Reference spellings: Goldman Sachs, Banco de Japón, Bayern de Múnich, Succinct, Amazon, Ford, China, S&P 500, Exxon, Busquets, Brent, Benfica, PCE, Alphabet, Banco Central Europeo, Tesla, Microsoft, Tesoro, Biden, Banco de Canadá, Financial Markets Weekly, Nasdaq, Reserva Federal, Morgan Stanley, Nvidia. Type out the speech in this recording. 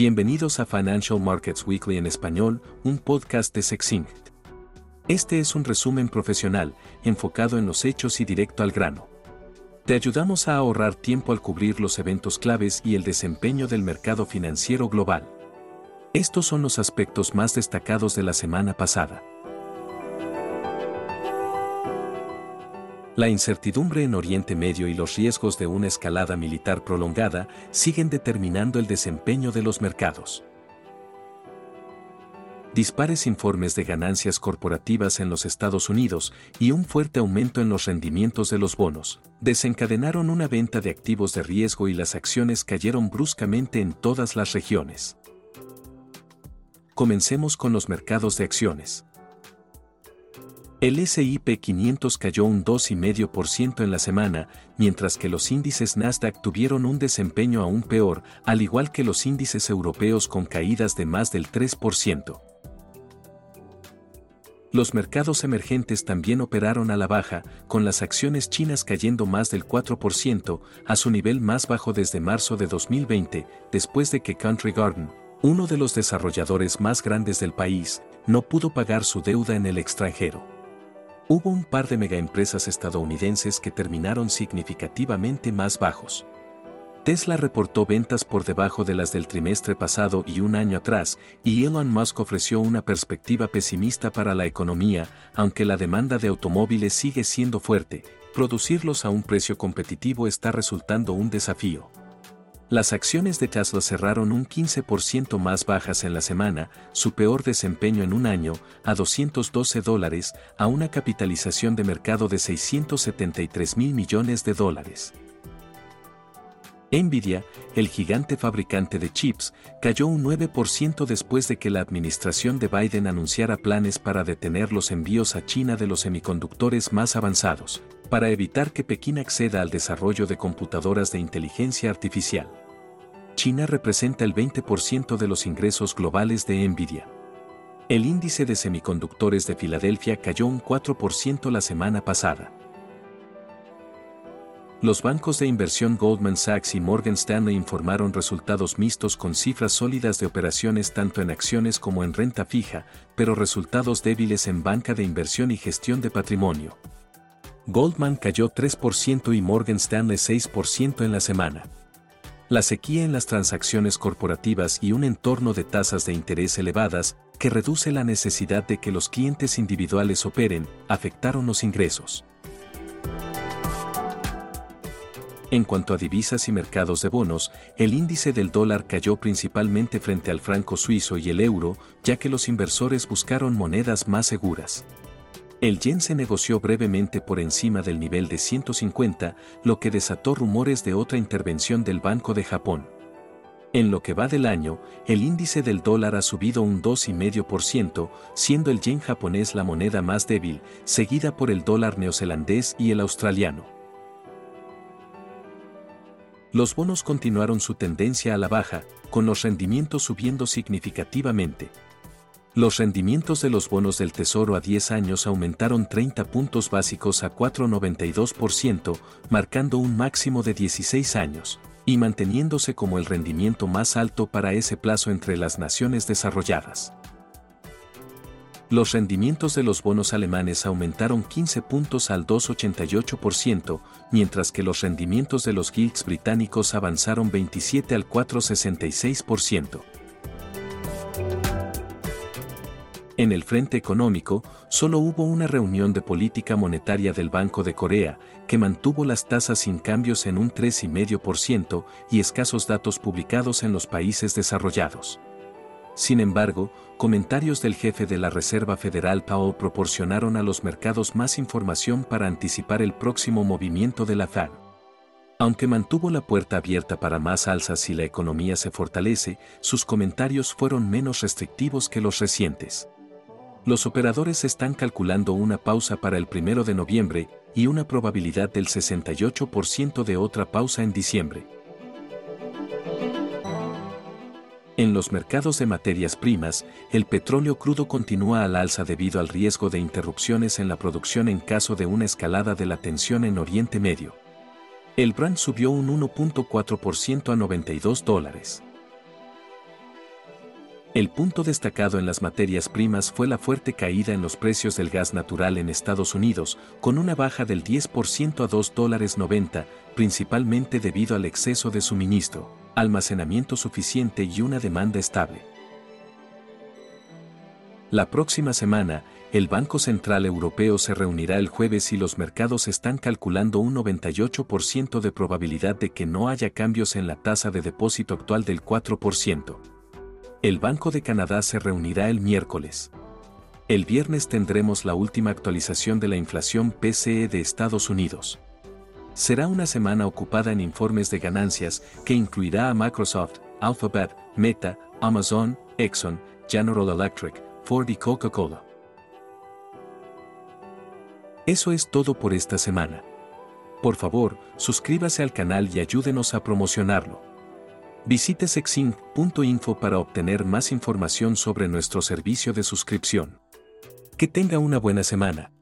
Bienvenidos a Financial Markets Weekly en español, un podcast de Succinct. Este es un resumen profesional, enfocado en los hechos y directo al grano. Te ayudamos a ahorrar tiempo al cubrir los eventos claves y el desempeño del mercado financiero global. Estos son los aspectos más destacados de la semana pasada. La incertidumbre en Oriente Medio y los riesgos de una escalada militar prolongada siguen determinando el desempeño de los mercados. Dispares informes de ganancias corporativas en los Estados Unidos y un fuerte aumento en los rendimientos de los bonos desencadenaron una venta de activos de riesgo y las acciones cayeron bruscamente en todas las regiones. Comencemos con los mercados de acciones. El S&P 500 cayó un 2,5% en la semana, mientras que los índices Nasdaq tuvieron un desempeño aún peor, al igual que los índices europeos con caídas de más del 3%. Los mercados emergentes también operaron a la baja, con las acciones chinas cayendo más del 4%, a su nivel más bajo desde marzo de 2020, después de que Country Garden, uno de los desarrolladores más grandes del país, no pudo pagar su deuda en el extranjero. Hubo un par de megaempresas estadounidenses que terminaron significativamente más bajos. Tesla reportó ventas por debajo de las del trimestre pasado y un año atrás, y Elon Musk ofreció una perspectiva pesimista para la economía, aunque la demanda de automóviles sigue siendo fuerte, producirlos a un precio competitivo está resultando un desafío. Las acciones de Tesla cerraron un 15% más bajas en la semana, su peor desempeño en un año, a $212, a una capitalización de mercado de $673 mil millones. Nvidia, el gigante fabricante de chips, cayó un 9% después de que la administración de Biden anunciara planes para detener los envíos a China de los semiconductores más avanzados, para evitar que Pekín acceda al desarrollo de computadoras de inteligencia artificial. China representa el 20% de los ingresos globales de Nvidia. El índice de semiconductores de Filadelfia cayó un 4% la semana pasada. Los bancos de inversión Goldman Sachs y Morgan Stanley informaron resultados mixtos con cifras sólidas de operaciones tanto en acciones como en renta fija, pero resultados débiles en banca de inversión y gestión de patrimonio. Goldman cayó 3% y Morgan Stanley 6% en la semana. La sequía en las transacciones corporativas y un entorno de tasas de interés elevadas, que reduce la necesidad de que los clientes individuales operen, afectaron los ingresos. En cuanto a divisas y mercados de bonos, el índice del dólar cayó principalmente frente al franco suizo y el euro, ya que los inversores buscaron monedas más seguras. El yen se negoció brevemente por encima del nivel de 150, lo que desató rumores de otra intervención del Banco de Japón. En lo que va del año, el índice del dólar ha subido un 2,5%, siendo el yen japonés la moneda más débil, seguida por el dólar neozelandés y el australiano. Los bonos continuaron su tendencia a la baja, con los rendimientos subiendo significativamente. Los rendimientos de los bonos del Tesoro a 10 años aumentaron 30 puntos básicos a 4,92%, marcando un máximo de 16 años, y manteniéndose como el rendimiento más alto para ese plazo entre las naciones desarrolladas. Los rendimientos de los bonos alemanes aumentaron 15 puntos al 2,88%, mientras que los rendimientos de los Gilts británicos avanzaron 27 al 4,66%. En el frente económico, solo hubo una reunión de política monetaria del Banco de Corea, que mantuvo las tasas sin cambios en un 3,5% y escasos datos publicados en los países desarrollados. Sin embargo, comentarios del jefe de la Reserva Federal Powell proporcionaron a los mercados más información para anticipar el próximo movimiento de la Fed. Aunque mantuvo la puerta abierta para más alzas si la economía se fortalece, sus comentarios fueron menos restrictivos que los recientes. Los operadores están calculando una pausa para el 1 de noviembre y una probabilidad del 68% de otra pausa en diciembre. En los mercados de materias primas, el petróleo crudo continúa al alza debido al riesgo de interrupciones en la producción en caso de una escalada de la tensión en Oriente Medio. El Brent subió un 1,4% a $92. El punto destacado en las materias primas fue la fuerte caída en los precios del gas natural en Estados Unidos, con una baja del 10% a $2.90, principalmente debido al exceso de suministro, almacenamiento suficiente y una demanda estable. La próxima semana, el Banco Central Europeo se reunirá el jueves y los mercados están calculando un 98% de probabilidad de que no haya cambios en la tasa de depósito actual del 4%. El Banco de Canadá se reunirá el miércoles. El viernes tendremos la última actualización de la inflación PCE de Estados Unidos. Será una semana ocupada en informes de ganancias que incluirá a Microsoft, Alphabet, Meta, Amazon, Exxon, General Electric, Ford y Coca-Cola. Eso es todo por esta semana. Por favor, suscríbase al canal y ayúdenos a promocionarlo. Visite Succinct.info para obtener más información sobre nuestro servicio de suscripción. Que tenga una buena semana.